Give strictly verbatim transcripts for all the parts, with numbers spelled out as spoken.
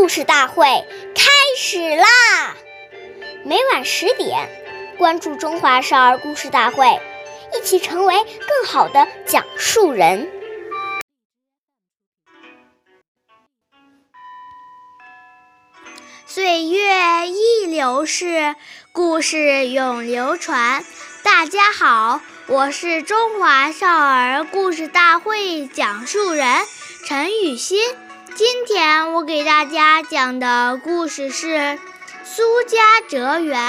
故事大会开始啦！每晚十点，关注《中华少儿故事大会》，一起成为更好的讲述人。岁月易流逝，故事永流传。大家好，我是中华少儿故事大会讲述人陈雨欣。今天我给大家讲的故事是《苏家折园》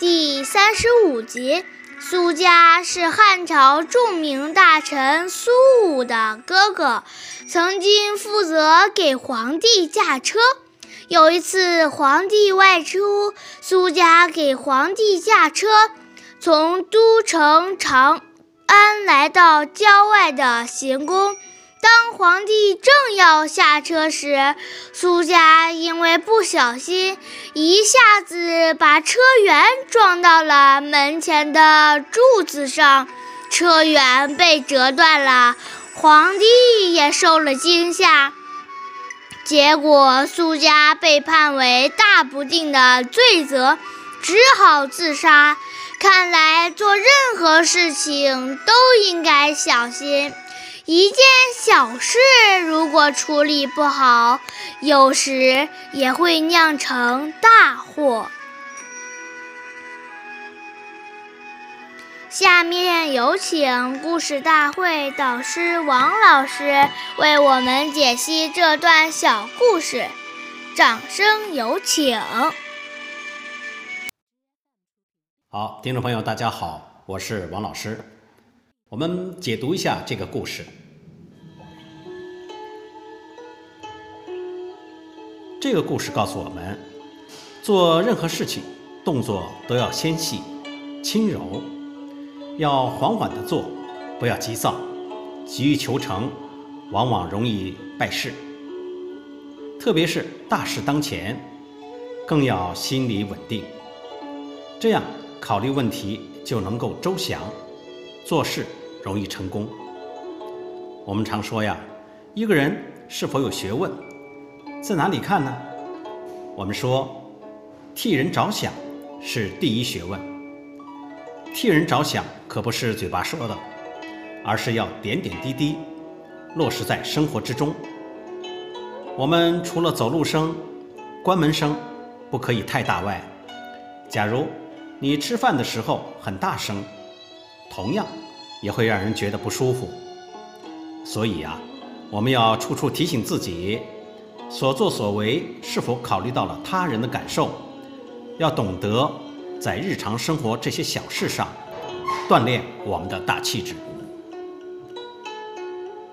第三十五集。苏家是汉朝著名大臣苏武的哥哥，曾经负责给皇帝驾车。有一次皇帝外出，苏家给皇帝驾车，从都城长安来到郊外的行宫。当皇帝正要下车时，苏家因为不小心，一下子把车辕撞到了门前的柱子上，车辕被折断了，皇帝也受了惊吓。结果苏家被判为大不敬的罪责，只好自杀。看来做任何事情都应该小心。一件小事如果处理不好，有时也会酿成大祸。下面有请故事大会导师王老师为我们解析这段小故事，掌声有请。好，听众朋友大家好，我是王老师。我们解读一下这个故事。这个故事告诉我们，做任何事情动作都要纤细轻柔，要缓缓地做，不要急躁，急于求成往往容易败事，特别是大事当前，更要心理稳定，这样考虑问题就能够周详，做事容易成功。我们常说呀，一个人是否有学问，在哪里看呢？我们说，替人着想是第一学问。替人着想可不是嘴巴说的，而是要点点滴滴落实在生活之中。我们除了走路声、关门声不可以太大外，假如你吃饭的时候很大声，同样也会让人觉得不舒服。所以啊，我们要处处提醒自己，所作所为是否考虑到了他人的感受，要懂得在日常生活这些小事上锻炼我们的大气质。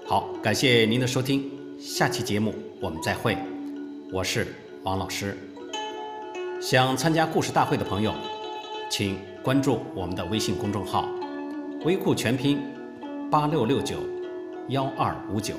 好，感谢您的收听，下期节目我们再会。我是王老师。想参加故事大会的朋友，请关注我们的微信公众号，微库全拼八六六九一二五九。